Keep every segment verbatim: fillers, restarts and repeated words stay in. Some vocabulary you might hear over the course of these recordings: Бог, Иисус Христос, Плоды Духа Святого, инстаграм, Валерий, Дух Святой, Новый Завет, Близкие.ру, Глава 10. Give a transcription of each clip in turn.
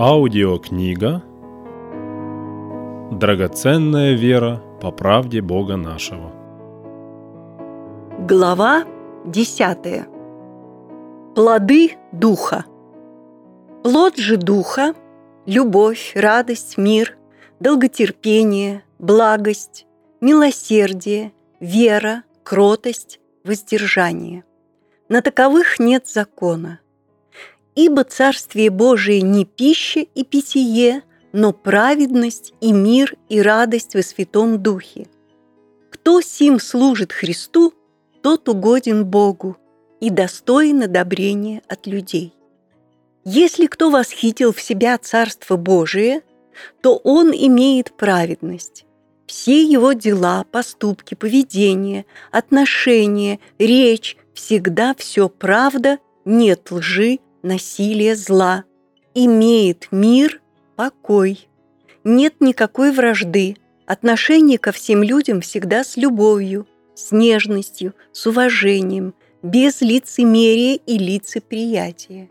Аудиокнига «Драгоценная вера по правде Бога нашего». Глава десятая. Плоды Духа. Плод же Духа – любовь, радость, мир, долготерпение, благость, милосердие, вера, кротость, воздержание. На таковых нет закона. Ибо Царствие Божие не пища и питье, но праведность и мир и радость во Святом Духе. Кто сим служит Христу, тот угоден Богу и достоин одобрения от людей. Если кто восхитил в себя Царство Божие, то он имеет праведность. Все его дела, поступки, поведение, отношения, речь – всегда все правда, нет лжи, насилие, зла, имеет мир, покой, нет никакой вражды, отношение ко всем людям всегда с любовью, с нежностью, с уважением, без лицемерия и лицеприятия,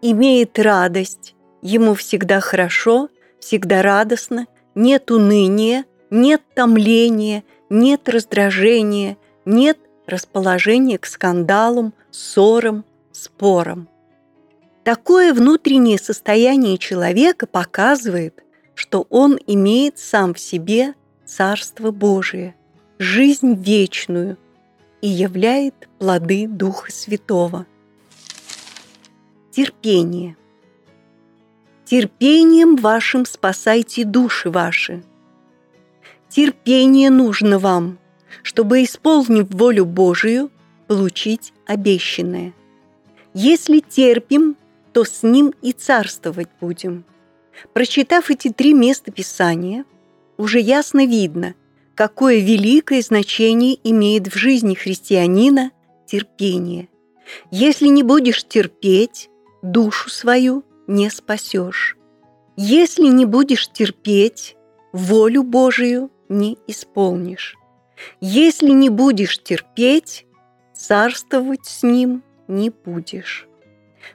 имеет радость, ему всегда хорошо, всегда радостно, нет уныния, нет томления, нет раздражения, нет расположения к скандалам, ссорам, спорам. Такое внутреннее состояние человека показывает, что он имеет сам в себе Царство Божие, жизнь вечную и являет плоды Духа Святого. Терпение. Терпением вашим спасайте души ваши. Терпение нужно вам, чтобы, исполнив волю Божию, получить обещанное. Если терпим, то с ним и царствовать будем. Прочитав эти три места Писания, уже ясно видно, какое великое значение имеет в жизни христианина терпение. Если не будешь терпеть, душу свою не спасешь. Если не будешь терпеть, волю Божию не исполнишь. Если не будешь терпеть, царствовать с ним не будешь.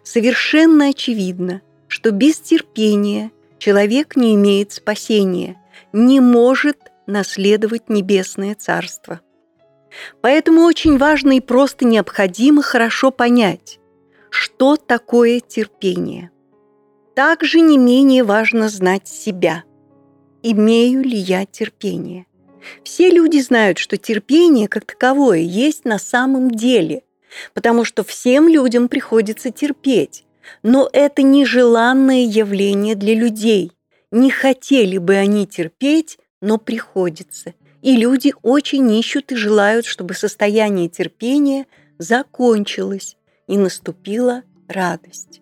Совершенно очевидно, что без терпения человек не имеет спасения, не может наследовать небесное царство. Поэтому очень важно и просто необходимо хорошо понять, что такое терпение. Также не менее важно знать себя. Имею ли я терпение? Все люди знают, что терпение как таковое есть на самом деле, потому что всем людям приходится терпеть. Но это нежеланное явление для людей. Не хотели бы они терпеть, но приходится. И люди очень ищут и желают, чтобы состояние терпения закончилось и наступила радость.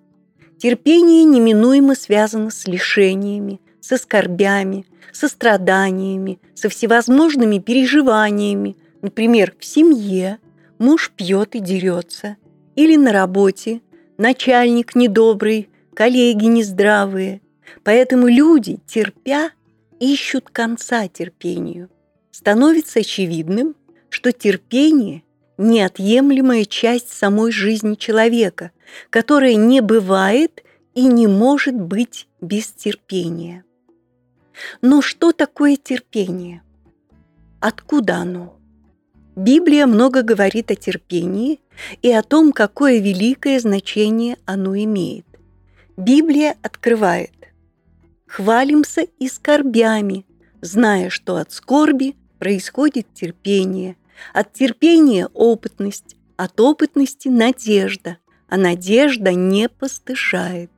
Терпение неминуемо связано с лишениями, со скорбями, со страданиями, со всевозможными переживаниями. Например, в семье муж пьет и дерется, или на работе начальник недобрый, коллеги нездравые. Поэтому люди, терпя, ищут конца терпению. Становится очевидным, что терпение – неотъемлемая часть самой жизни человека, которая не бывает и не может быть без терпения. Но что такое терпение? Откуда оно? Библия много говорит о терпении и о том, какое великое значение оно имеет. Библия открывает: «Хвалимся и скорбями, зная, что от скорби происходит терпение, от терпения опытность, от опытности надежда, а надежда не постыжает.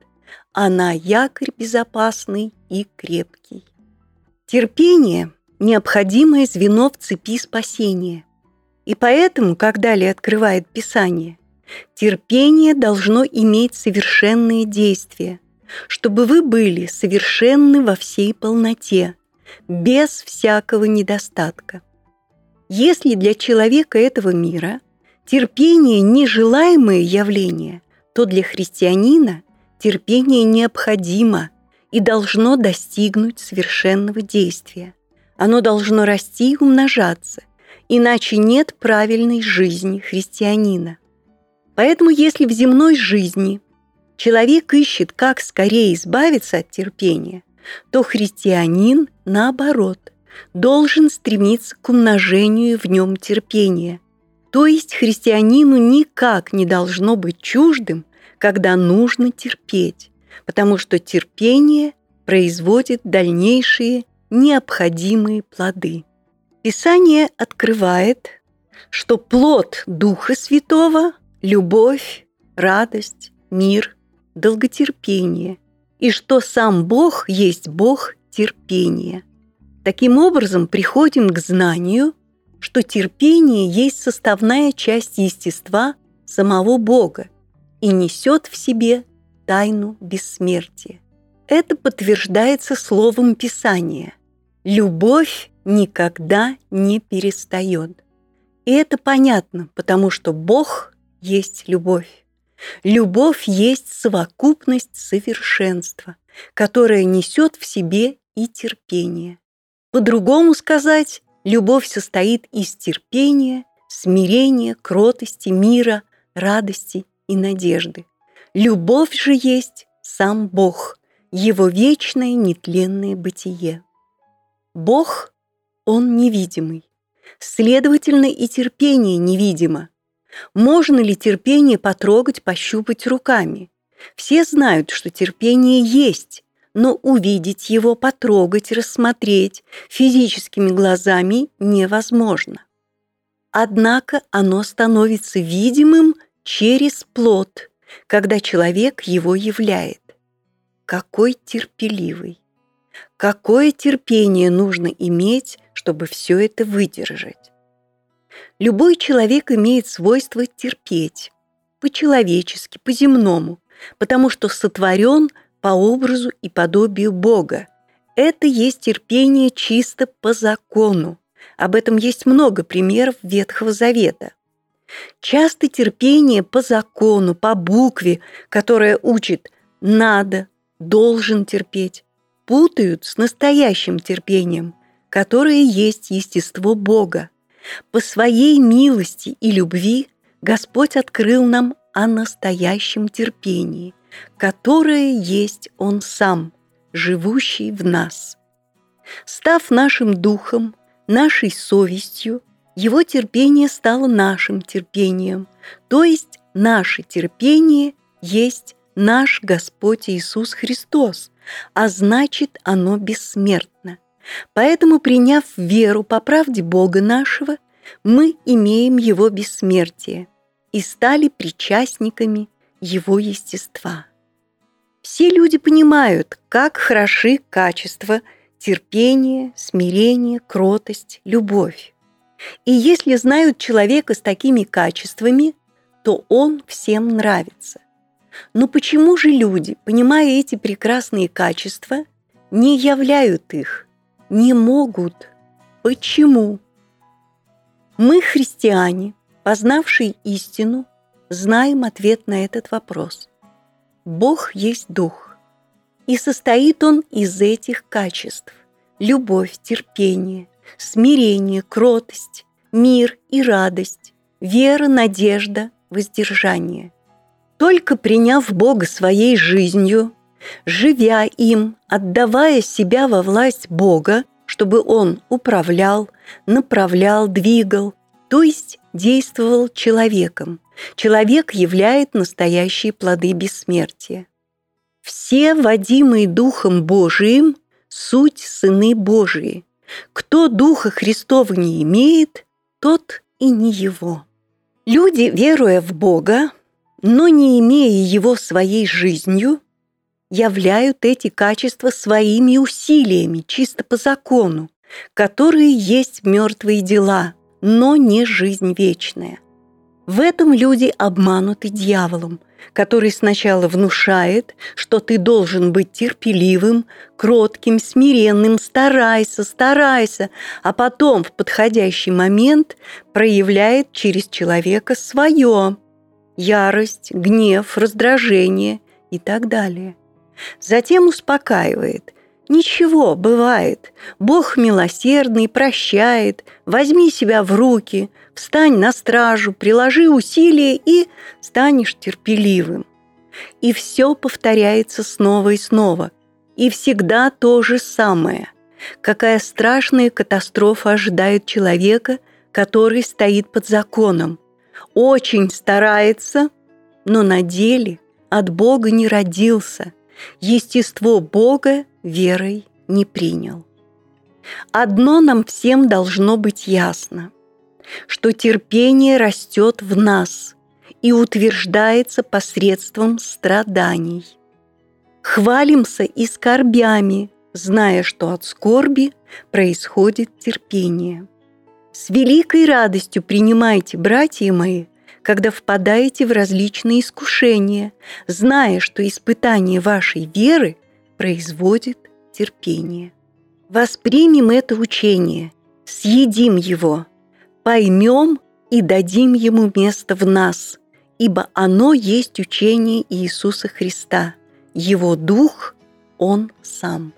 Она якорь безопасный и крепкий». Терпение – необходимое звено в цепи спасения. И поэтому, как далее открывает Писание, терпение должно иметь совершенные действия, чтобы вы были совершенны во всей полноте, без всякого недостатка. Если для человека этого мира терпение – нежелаемое явление, то для христианина терпение необходимо и должно достигнуть совершенного действия. Оно должно расти и умножаться, иначе нет правильной жизни христианина. Поэтому если в земной жизни человек ищет, как скорее избавиться от терпения, то христианин, наоборот, должен стремиться к умножению в нем терпения. То есть христианину никак не должно быть чуждым, когда нужно терпеть, потому что терпение производит дальнейшие необходимые плоды. Писание открывает, что плод Духа Святого – любовь, радость, мир, долготерпение, и что сам Бог есть Бог терпения. Таким образом, приходим к знанию, что терпение есть составная часть естества самого Бога и несет в себе тайну бессмертия. Это подтверждается словом Писания. Любовь никогда не перестает. И это понятно, потому что Бог есть любовь. Любовь есть совокупность совершенства, которая несет в себе и терпение. По-другому сказать, любовь состоит из терпения, смирения, кротости, мира, радости и надежды. Любовь же есть сам Бог, Его вечное нетленное бытие. Бог, Он невидимый. Следовательно, и терпение невидимо. Можно ли терпение потрогать, пощупать руками? Все знают, что терпение есть, но увидеть его, потрогать, рассмотреть физическими глазами невозможно. Однако оно становится видимым через плод, когда человек его являет. Какой терпеливый! Какое терпение нужно иметь, чтобы все это выдержать? Любой человек имеет свойство терпеть, по-человечески, по-земному, потому что сотворен по образу и подобию Бога. Это есть терпение чисто по закону. Об этом есть много примеров Ветхого Завета. Часто терпение по закону, по букве, которая учит «надо», «должен терпеть», путают с настоящим терпением, которое есть естество Бога. По своей милости и любви Господь открыл нам о настоящем терпении, которое есть Он Сам, живущий в нас. Став нашим духом, нашей совестью, Его терпение стало нашим терпением, то есть наше терпение есть наш Господь Иисус Христос, а значит, оно бессмертно. Поэтому, приняв веру по правде Бога нашего, мы имеем Его бессмертие и стали причастниками Его естества. Все люди понимают, как хороши качества терпения, смирения, кротость, любовь. И если знают человека с такими качествами, то он всем нравится. Но почему же люди, понимая эти прекрасные качества, не являют их, не могут? Почему? Мы, христиане, познавшие истину, знаем ответ на этот вопрос. Бог есть Дух, и состоит Он из этих качеств – любовь, терпение, смирение, кротость, мир и радость, вера, надежда, воздержание. Только приняв Бога своей жизнью, живя им, отдавая себя во власть Бога, чтобы Он управлял, направлял, двигал, то есть действовал человеком, человек являет настоящие плоды бессмертия. Все, водимые Духом Божиим, суть сыны Божии. Кто Духа Христова не имеет, тот и не Его. Люди, веруя в Бога, но не имея Его своей жизнью, являют эти качества своими усилиями, чисто по закону, которые есть мертвые дела, но не жизнь вечная. В этом люди обмануты дьяволом, который сначала внушает, что ты должен быть терпеливым, кротким, смиренным, старайся, старайся, а потом в подходящий момент проявляет через человека свое. Ярость, гнев, раздражение и так далее. Затем успокаивает. Ничего, бывает. Бог милосердный, прощает. Возьми себя в руки, встань на стражу, приложи усилия и станешь терпеливым. и все повторяется снова и снова, и всегда то же самое. Какая страшная катастрофа ожидает человека, который стоит под законом, очень старается, но на деле от Бога не родился, естество Бога верой не принял. Одно нам всем должно быть ясно, что терпение растет в нас и утверждается посредством страданий. Хвалимся и скорбями, зная, что от скорби происходит терпение. С великой радостью принимайте, братья мои, когда впадаете в различные искушения, зная, что испытание вашей веры производит терпение. Воспримем это учение, съедим его, поймем и дадим ему место в нас, ибо оно есть учение Иисуса Христа, Его Дух – Он Сам.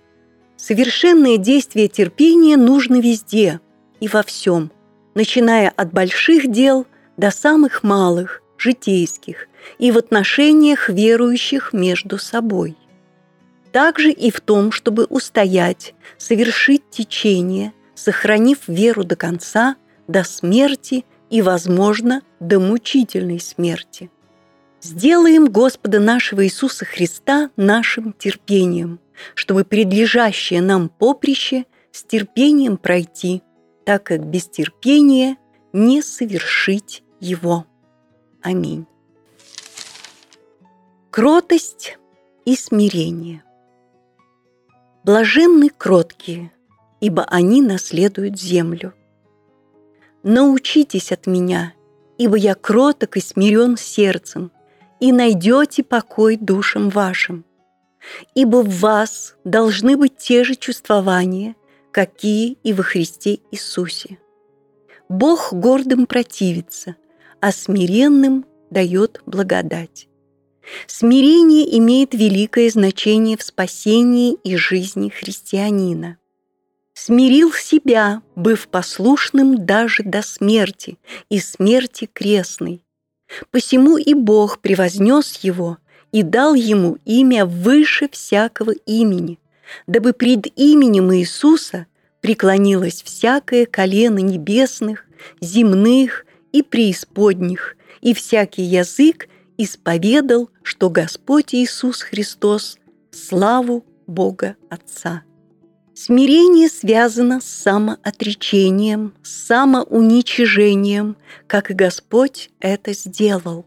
Совершенное действие терпения нужно везде и во всем, начиная от больших дел до самых малых, житейских, и в отношениях верующих между собой. Также и в том, чтобы устоять, совершить течение, сохранив веру до конца, до смерти и, возможно, до мучительной смерти. Сделаем Господа нашего Иисуса Христа нашим терпением, чтобы предлежащее нам поприще с терпением пройти, так как без терпения не совершить его. Аминь. Кротость и смирение. Блаженны кроткие, ибо они наследуют землю. Научитесь от меня, ибо я кроток и смирен сердцем, и найдете покой душам вашим. Ибо в вас должны быть те же чувствования, какие и во Христе Иисусе. Бог гордым противится, а смиренным дает благодать. Смирение имеет великое значение в спасении и жизни христианина. Смирил себя, быв послушным даже до смерти и смерти крестной. Посему и Бог превознес его и дал ему имя выше всякого имени, дабы пред именем Иисуса преклонилось всякое колено небесных, земных и преисподних, и всякий язык исповедал, что Господь Иисус Христос – славу Бога Отца. Смирение связано с самоотречением, с самоуничижением, как и Господь это сделал.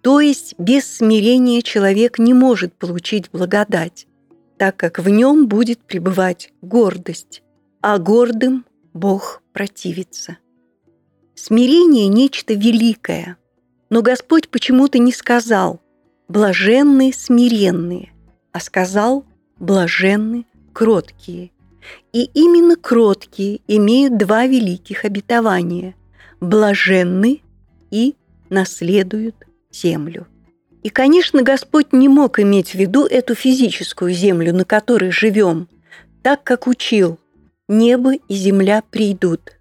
То есть без смирения человек не может получить благодать, так как в нем будет пребывать гордость, а гордым Бог противится. Смирение – нечто великое, но Господь почему-то не сказал «блаженны смиренные», а сказал «блаженны кроткие». И именно кроткие имеют два великих обетования – «блаженны» и «наследуют землю». И, конечно, Господь не мог иметь в виду эту физическую землю, на которой живем, так как учил «небо и земля придут,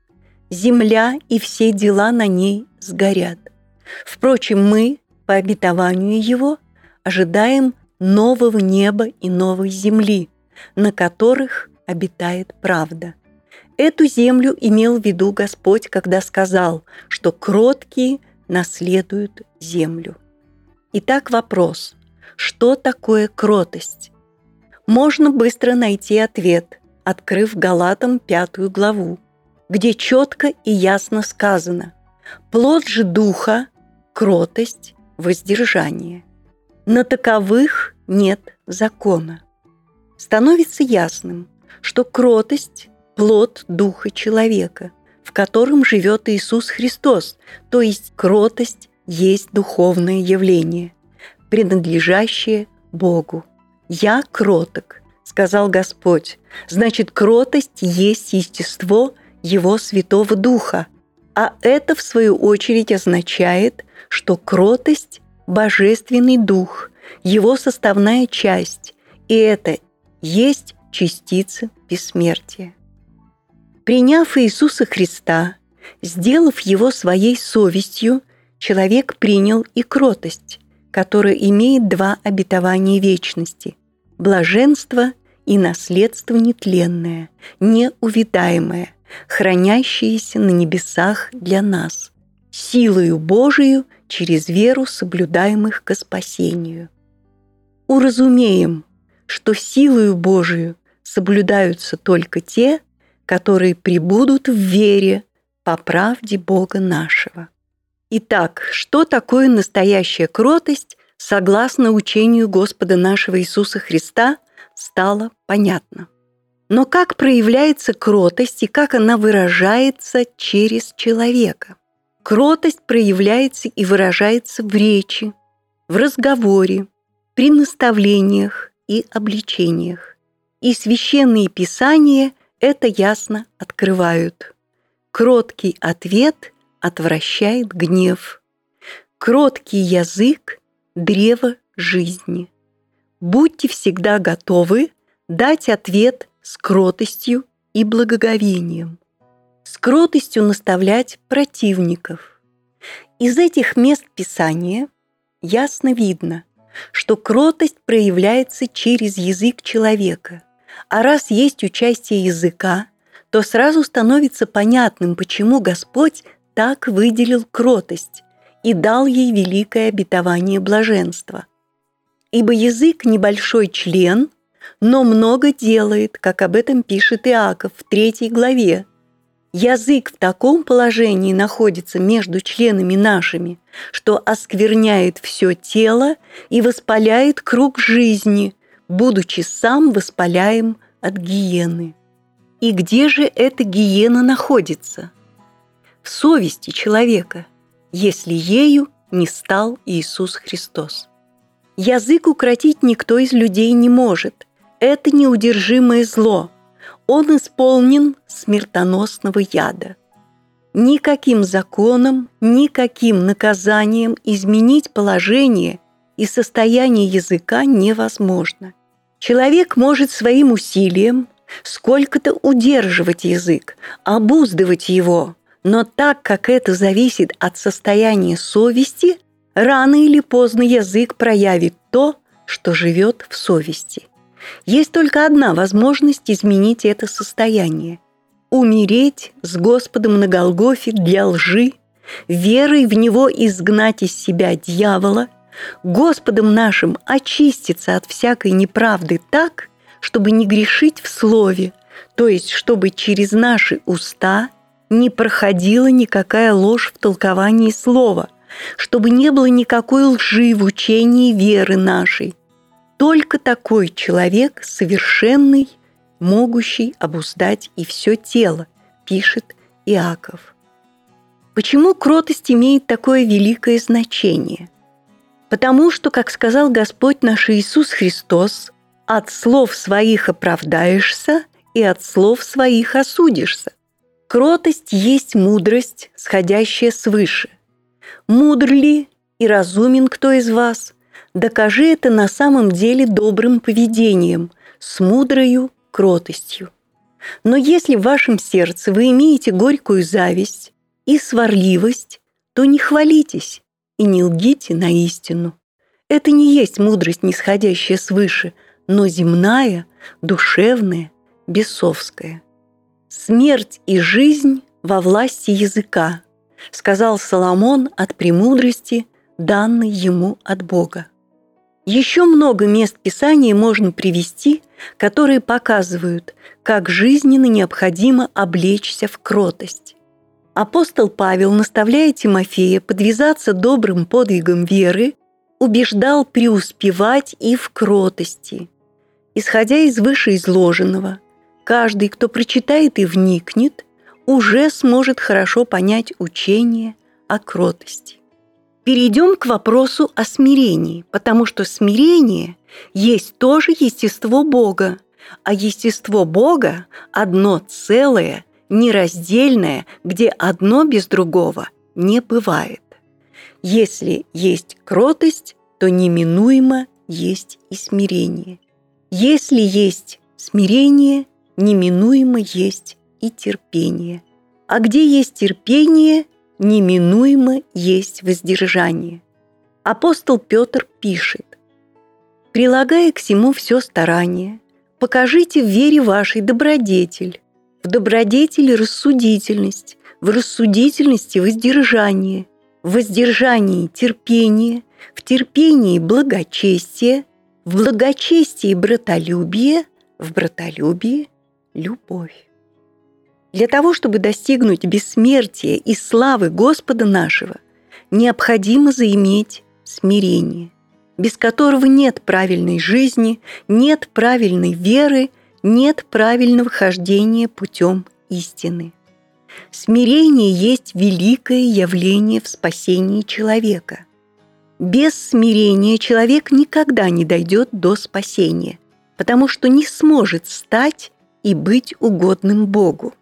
земля и все дела на ней сгорят». Впрочем, мы, по обетованию Его, ожидаем нового неба и новой земли, на которых обитает правда. Эту землю имел в виду Господь, когда сказал, что кроткие наследуют землю. Итак, вопрос: что такое кротость? Можно быстро найти ответ, открыв Галатам пятую главу, где четко и ясно сказано: «Плод же Духа — кротость, воздержание. На таковых нет закона». Становится ясным, что кротость – плод Духа человека, в котором живет Иисус Христос, то есть кротость есть духовное явление, принадлежащее Богу. «Я кроток», – сказал Господь, значит, кротость есть естество Его Святого Духа, а это, в свою очередь, означает, что кротость – божественный дух, его составная часть, и это есть частица бессмертия. Приняв Иисуса Христа, сделав Его своей совестью, человек принял и кротость, который имеет два обетования вечности – блаженство и наследство нетленное, неувидаемое, хранящееся на небесах для нас, силою Божию через веру соблюдаемых ко спасению. Уразумеем, что силою Божию соблюдаются только те, которые пребудут в вере по правде Бога нашего. Итак, что такое настоящая кротость, согласно учению Господа нашего Иисуса Христа, стало понятно. Но как проявляется кротость и как она выражается через человека? Кротость проявляется и выражается в речи, в разговоре, при наставлениях и обличениях. И священные писания это ясно открывают. Кроткий ответ отвращает гнев. Кроткий язык – древо жизни. Будьте всегда готовы дать ответ с кротостью и благоговением. С кротостью наставлять противников. Из этих мест Писания ясно видно, что кротость проявляется через язык человека, а раз есть участие языка, то сразу становится понятным, почему Господь так выделил кротость и дал ей великое обетование блаженства. Ибо язык – небольшой член, но много делает, как об этом пишет Иаков в третьей главе. Язык в таком положении находится между членами нашими, что оскверняет все тело и воспаляет круг жизни, будучи сам воспаляем от гиены. И где же эта гиена находится? В совести человека, если ею не стал Иисус Христос. Язык укротить никто из людей не может. Это неудержимое зло. Он исполнен смертоносного яда. Никаким законом, никаким наказанием изменить положение и состояние языка невозможно. Человек может своим усилием сколько-то удерживать язык, обуздывать его, но так как это зависит от состояния совести, рано или поздно язык проявит то, что живет в совести. Есть только одна возможность изменить это состояние – умереть с Господом на Голгофе для лжи, верой в Него изгнать из себя дьявола, Господом нашим очиститься от всякой неправды так, чтобы не грешить в слове, то есть чтобы через наши уста не проходила никакая ложь в толковании слова, чтобы не было никакой лжи в учении веры нашей. Только такой человек, совершенный, могущий обуздать и все тело, пишет Иаков. Почему кротость имеет такое великое значение? Потому что, как сказал Господь наш Иисус Христос, «От слов своих оправдаешься, и от слов своих осудишься». Кротость есть мудрость, сходящая свыше. Мудр ли и разумен кто из вас? Докажи это на самом деле добрым поведением, с мудрою кротостью. Но если в вашем сердце вы имеете горькую зависть и сварливость, то не хвалитесь и не лгите на истину. Это не есть мудрость, нисходящая свыше, но земная, душевная, бесовская. «Смерть и жизнь во власти языка», сказал Соломон от премудрости, данной ему от Бога. Еще много мест Писания можно привести, которые показывают, как жизненно необходимо облечься в кротость. Апостол Павел, наставляя Тимофея подвязаться добрым подвигом веры, убеждал преуспевать и в кротости. Исходя из вышеизложенного, каждый, кто прочитает и вникнет, уже сможет хорошо понять учение о кротости. Перейдем к вопросу о смирении, потому что смирение есть тоже естество Бога, а естество Бога – одно целое, нераздельное, где одно без другого не бывает. Если есть кротость, то неминуемо есть и смирение. Если есть смирение, неминуемо есть и терпение. А где есть терпение, неминуемо есть воздержание. апостол Петр пишет: «Прилагая к сему все старание, покажите в вере вашей добродетель, в добродетели рассудительность, в рассудительности воздержание, в воздержании терпение, в терпении благочестие, в благочестии братолюбие, в братолюбии любовь». Для того, чтобы достигнуть бессмертия и славы Господа нашего, необходимо заиметь смирение, без которого нет правильной жизни, нет правильной веры, нет правильного хождения путем истины. Смирение есть великое явление в спасении человека. Без смирения человек никогда не дойдет до спасения, потому что не сможет стать и быть угодным Богу.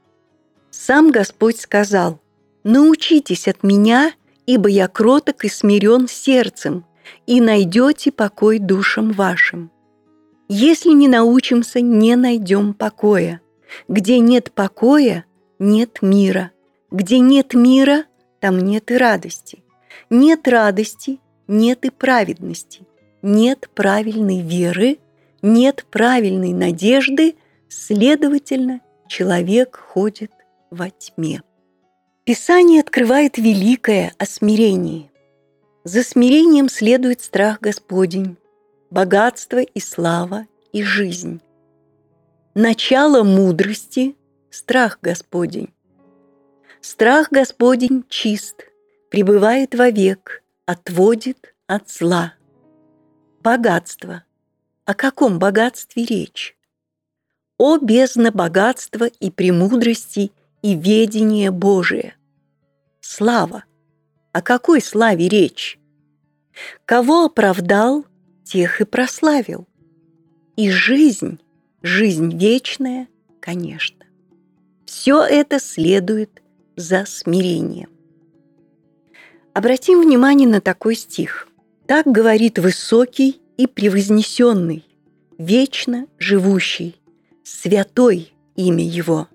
Сам Господь сказал: «Научитесь от меня, ибо я кроток и смирен сердцем, и найдете покой душам вашим». Если не научимся, не найдем покоя. Где нет покоя, нет мира. Где нет мира, там нет и радости. Нет радости, нет и праведности. Нет правильной веры, нет правильной надежды, следовательно, человек ходит во тьме. Писание открывает великое о смирении. За смирением следует страх Господень, богатство и слава и жизнь. Начало мудрости – страх Господень. Страх Господень чист, пребывает вовек, отводит от зла. Богатство. О каком богатстве речь? О бездна богатства и премудрости и ведения Божия. Слава. О какой славе речь? Кого оправдал, тех и прославил. И жизнь, жизнь вечная, конечно. Все это следует за смирением. Обратим внимание на такой стих. «Так говорит высокий и превознесенный, вечно живущий, святой имя его.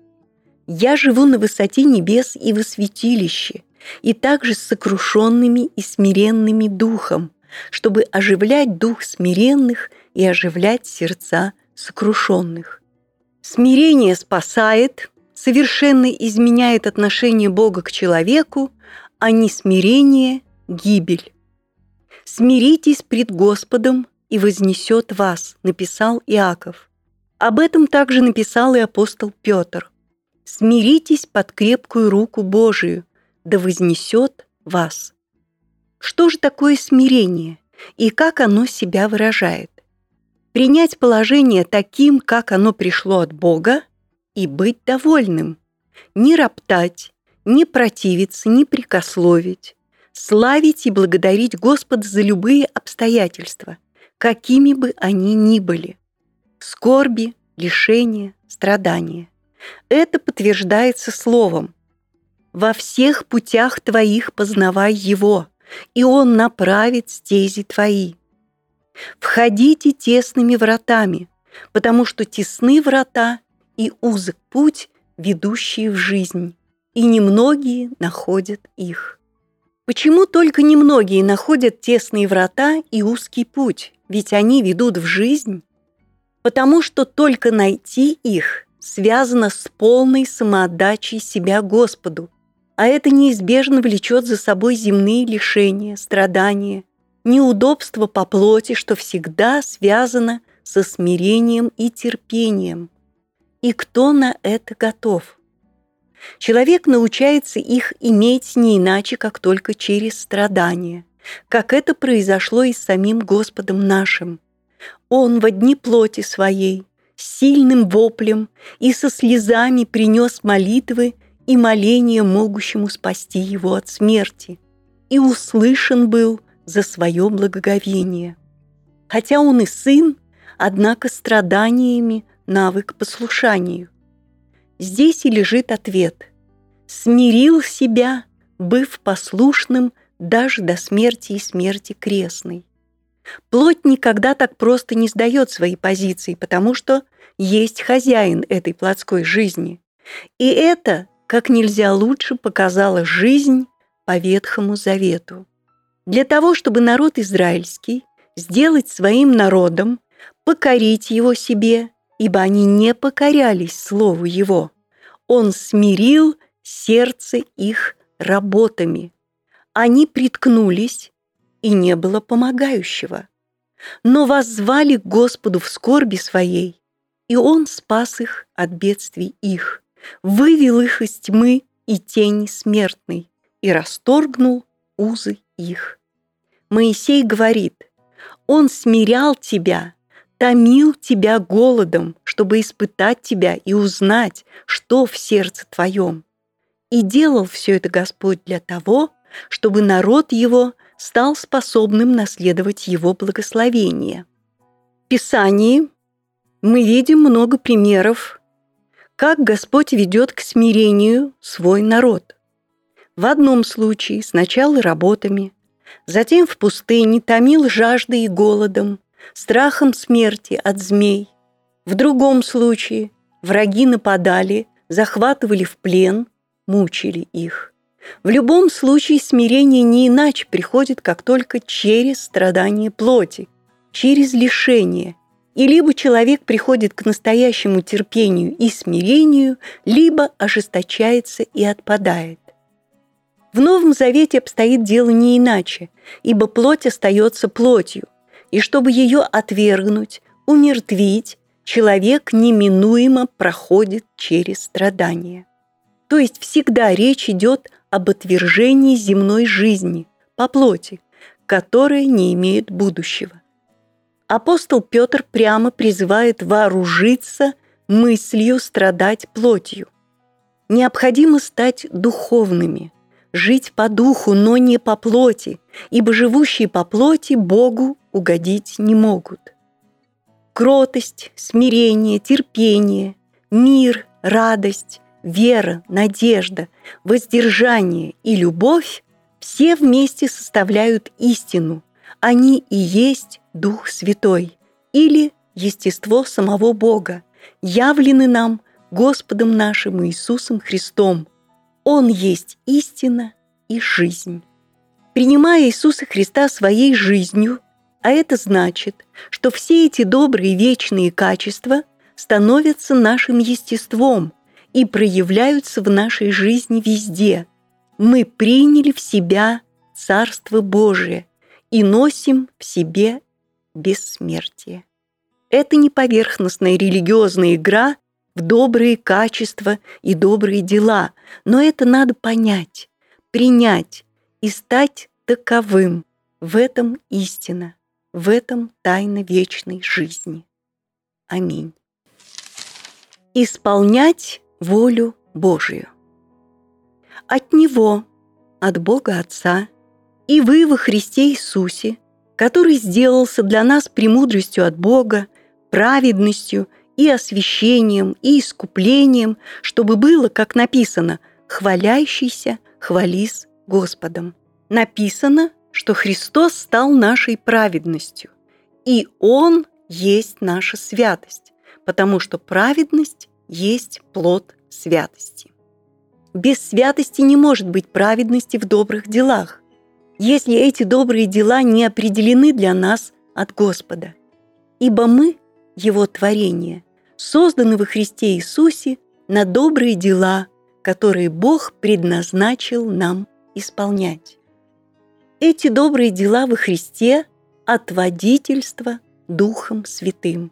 Я живу на высоте небес и во святилище, и также с сокрушенными и смиренными духом, чтобы оживлять дух смиренных и оживлять сердца сокрушенных». Смирение спасает, совершенно изменяет отношение Бога к человеку, а несмирение – гибель. «Смиритесь пред Господом, и вознесет вас», написал Иаков. Об этом также написал и апостол Петр. «Смиритесь под крепкую руку Божию, да вознесет вас». Что же такое смирение и как оно себя выражает? Принять положение таким, как оно пришло от Бога, и быть довольным. Не роптать, не противиться, не прекословить. Славить и благодарить Господа за любые обстоятельства, какими бы они ни были. Скорби, лишения, страдания. Это подтверждается словом: «Во всех путях твоих познавай Его, и Он направит стези твои. Входите тесными вратами, потому что тесны врата и узок путь, ведущий в жизнь, и немногие находят их». Почему только немногие находят тесные врата и узкий путь, ведь они ведут в жизнь? Потому что только найти их связано с полной самоотдачей себя Господу, а это неизбежно влечет за собой земные лишения, страдания, неудобства по плоти, что всегда связано со смирением и терпением. И кто на это готов? Человек научается их иметь не иначе, как только через страдания, как это произошло и с самим Господом нашим. Он во дни плоти своей, с сильным воплем и со слезами принес молитвы и моление могущему спасти его от смерти, и услышан был за свое благоговение. Хотя он и сын, однако страданиями навык послушанию. Здесь и лежит ответ: «Смирил себя, быв послушным даже до смерти и смерти крестной». Плоть никогда так просто не сдает свои позиции, потому что есть хозяин этой плотской жизни. И это как нельзя лучше показала жизнь по Ветхому Завету. для того, чтобы народ израильский сделать своим народом, покорить его себе, ибо они не покорялись слову его. Он смирил сердце их работами. Они приткнулись, и не было помогающего. Но воззвали к Господу в скорби своей, и Он спас их от бедствий их, вывел их из тьмы и тени смертной, и расторгнул узы их. Моисей говорит: «Он смирял тебя, томил тебя голодом, чтобы испытать тебя и узнать, что в сердце твоем. И делал все это Господь для того, чтобы народ его стал способным наследовать его благословение». В Писании мы видим много примеров, как Господь ведет к смирению свой народ. В одном случае сначала работами, затем в пустыне томил жаждой и голодом, страхом смерти от змей. В другом случае враги нападали, захватывали в плен, мучили их. В любом случае смирение не иначе приходит, как только через страдание плоти, через лишение. И либо человек приходит к настоящему терпению и смирению, либо ожесточается и отпадает. В Новом Завете обстоит дело не иначе, ибо плоть остается плотью, и чтобы ее отвергнуть, умертвить, человек неминуемо проходит через страдания. То есть всегда речь идет об отвержении земной жизни по плоти, которая не имеет будущего. Апостол Петр прямо призывает вооружиться мыслью страдать плотью. Необходимо стать духовными, жить по духу, но не по плоти, ибо живущие по плоти Богу угодить не могут. Кротость, смирение, терпение, мир, радость, вера, надежда, воздержание и любовь все вместе составляют истину. Они и есть Дух Святой или естество самого Бога, явлены нам Господом нашим Иисусом Христом. Он есть истина и жизнь. Принимая Иисуса Христа своей жизнью, а это значит, что все эти добрые вечные качества становятся нашим естеством и проявляются в нашей жизни везде. Мы приняли в себя Царство Божие и носим в себе бессмертие. Это не поверхностная религиозная игра в добрые качества и добрые дела, но это надо понять, принять и стать таковым. В этом истина, в этом тайна вечной жизни. Аминь. Исполнять волю Божию. От Него, от Бога Отца, и вы во Христе Иисусе, который сделался для нас премудростью от Бога, праведностью и освящением, и искуплением, чтобы было, как написано, «хваляющийся хвались Господом». Написано, что Христос стал нашей праведностью, и Он есть наша святость, потому что праведность есть плод святости. Без святости не может быть праведности в добрых делах, если эти добрые дела не определены для нас от Господа. Ибо мы, Его творение, созданы во Христе Иисусе на добрые дела, которые Бог предназначил нам исполнять. Эти добрые дела во Христе от водительства Духом Святым.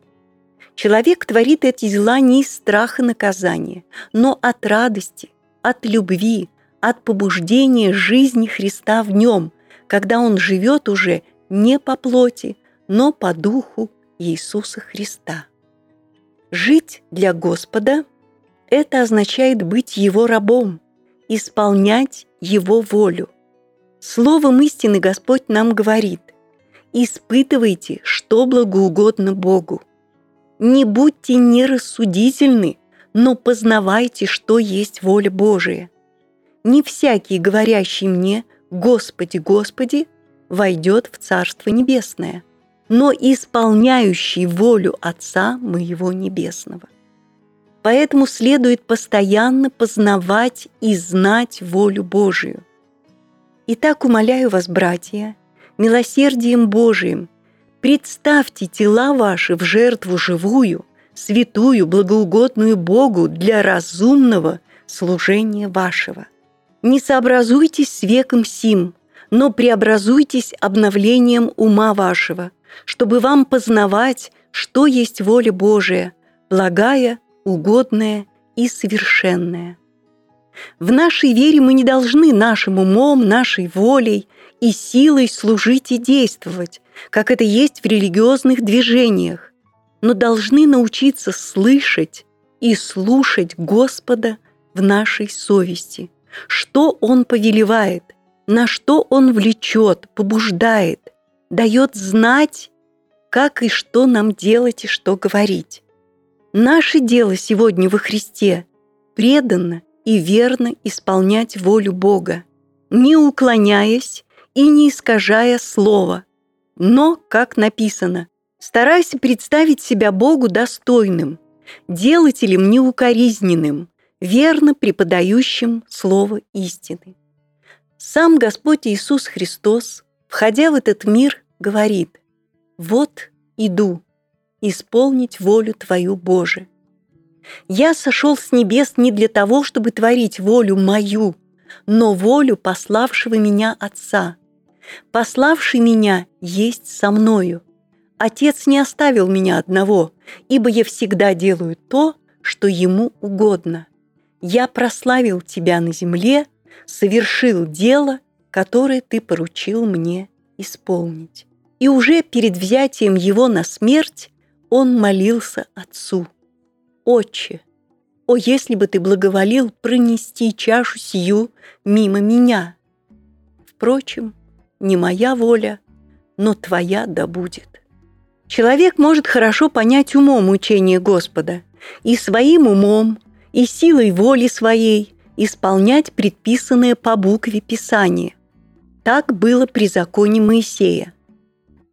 Человек творит эти дела не из страха наказания, но от радости, от любви, от побуждения жизни Христа в нем, когда он живет уже не по плоти, но по духу Иисуса Христа. Жить для Господа – это означает быть Его рабом, исполнять Его волю. Словом истины Господь нам говорит: «Испытывайте, что благоугодно Богу». Не будьте нерассудительны, но познавайте, что есть воля Божия. Не всякий, говорящий мне «Господи, Господи», войдет в Царство Небесное, но исполняющий волю Отца моего Небесного. Поэтому следует постоянно познавать и знать волю Божию. Итак, умоляю вас, братья, милосердием Божиим, представьте тела ваши в жертву живую, святую, благоугодную Богу для разумного служения вашего. Не сообразуйтесь с веком сим, но преобразуйтесь обновлением ума вашего, чтобы вам познавать, что есть воля Божия, благая, угодная и совершенная. В нашей вере мы не должны нашим умом, нашей волей и силой служить и действовать, как это есть в религиозных движениях, но должны научиться слышать и слушать Господа в нашей совести, что Он повелевает, на что Он влечет, побуждает, дает знать, как и что нам делать и что говорить. Наше дело сегодня во Христе преданно и верно исполнять волю Бога, не уклоняясь и не искажая слова, но, как написано, старайся представить себя Богу достойным, делателем неукоризненным, верно преподающим слово истины. Сам Господь Иисус Христос, входя в этот мир, говорит: «Вот иду, исполнить волю Твою, Боже». «Я сошел с небес не для того, чтобы творить волю мою, но волю пославшего меня Отца. Пославший меня есть со мною. Отец не оставил меня одного, ибо я всегда делаю то, что Ему угодно. Я прославил Тебя на земле, совершил дело, которое Ты поручил мне исполнить». И уже перед взятием Его на смерть Он молился Отцу: «Отче, о, если бы Ты благоволил пронести чашу сию мимо меня! Впрочем, не моя воля, но Твоя да будет». Человек может хорошо понять умом учение Господа и своим умом, и силой воли своей исполнять предписанное по букве Писание. Так было при законе Моисея.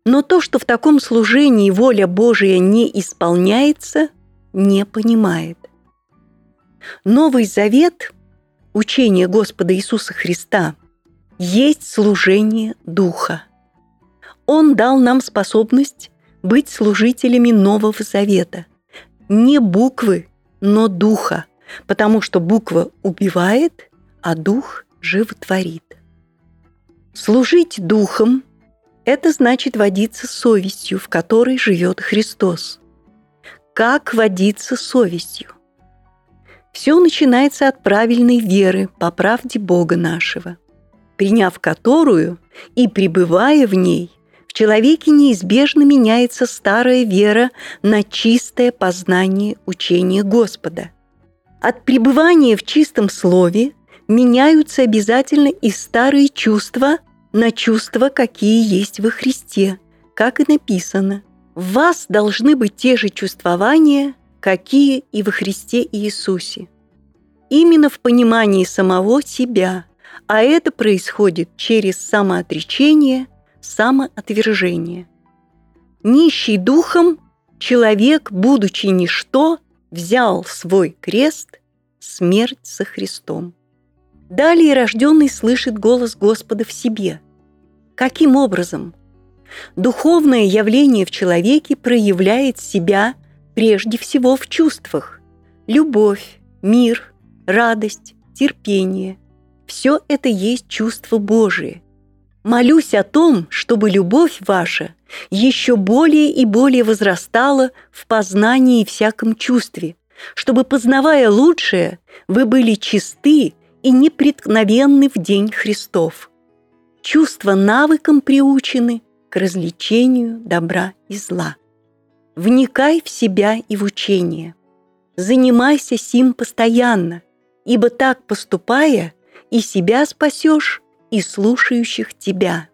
Но то, что в таком служении воля Божия не исполняется, не понимает. Новый Завет, учение Господа Иисуса Христа, есть служение Духа. Он дал нам способность быть служителями Нового Завета. Не буквы, но Духа, потому что буква убивает, а Дух животворит. Служить Духом – это значит водиться совестью, в которой живет Христос. Как водиться совестью? Все начинается от правильной веры по правде Бога нашего, приняв которую и пребывая в ней, в человеке неизбежно меняется старая вера на чистое познание учения Господа. От пребывания в чистом слове меняются обязательно и старые чувства на чувства, какие есть во Христе, как и написано: «В вас должны быть те же чувствования, какие и во Христе Иисусе». Именно в понимании самого себя, а это происходит через самоотречение, самоотвержение. Нищий духом человек, будучи ничто, взял свой крест, смерть со Христом. Далее рожденный слышит голос Господа в себе. Каким образом? Духовное явление в человеке проявляет себя прежде всего в чувствах. Любовь, мир, радость, терпение – все это есть чувства Божие. Молюсь о том, чтобы любовь ваша еще более и более возрастала в познании и всяком чувстве, чтобы, познавая лучшее, вы были чисты и непреткновенны в день Христов. Чувства навыком приучены к развлечению добра и зла. Вникай в себя и в учение. Занимайся сим постоянно, ибо так поступая, и себя спасешь, и слушающих тебя.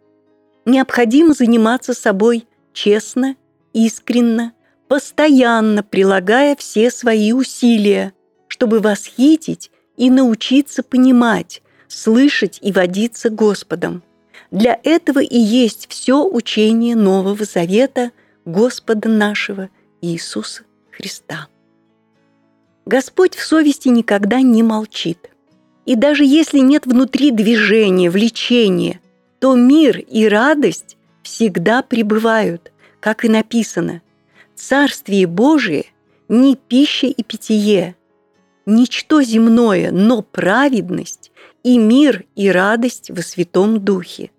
Необходимо заниматься собой честно, искренно, постоянно прилагая все свои усилия, чтобы восхитить и научиться понимать, слышать и водиться Господом. Для этого и есть все учение Нового Завета Господа нашего Иисуса Христа. Господь в совести никогда не молчит. И даже если нет внутри движения, влечения, то мир и радость всегда пребывают, как и написано. Царствие Божие не пища и питье, ничто земное, но праведность и мир и радость во Святом Духе.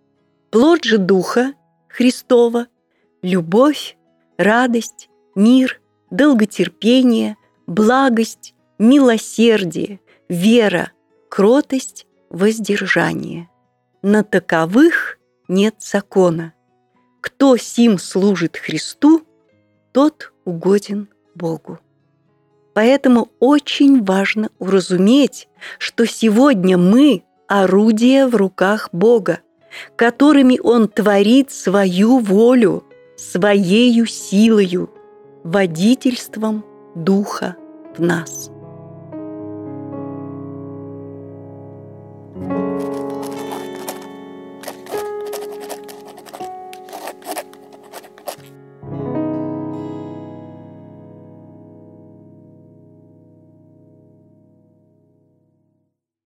Плод же Духа Христова – любовь, радость, мир, долготерпение, благость, милосердие, вера, кротость, воздержание. На таковых нет закона. Кто сим служит Христу, тот угоден Богу. Поэтому очень важно уразуметь, что сегодня мы – орудия в руках Бога, которыми Он творит свою волю, своею силою, водительством Духа в нас.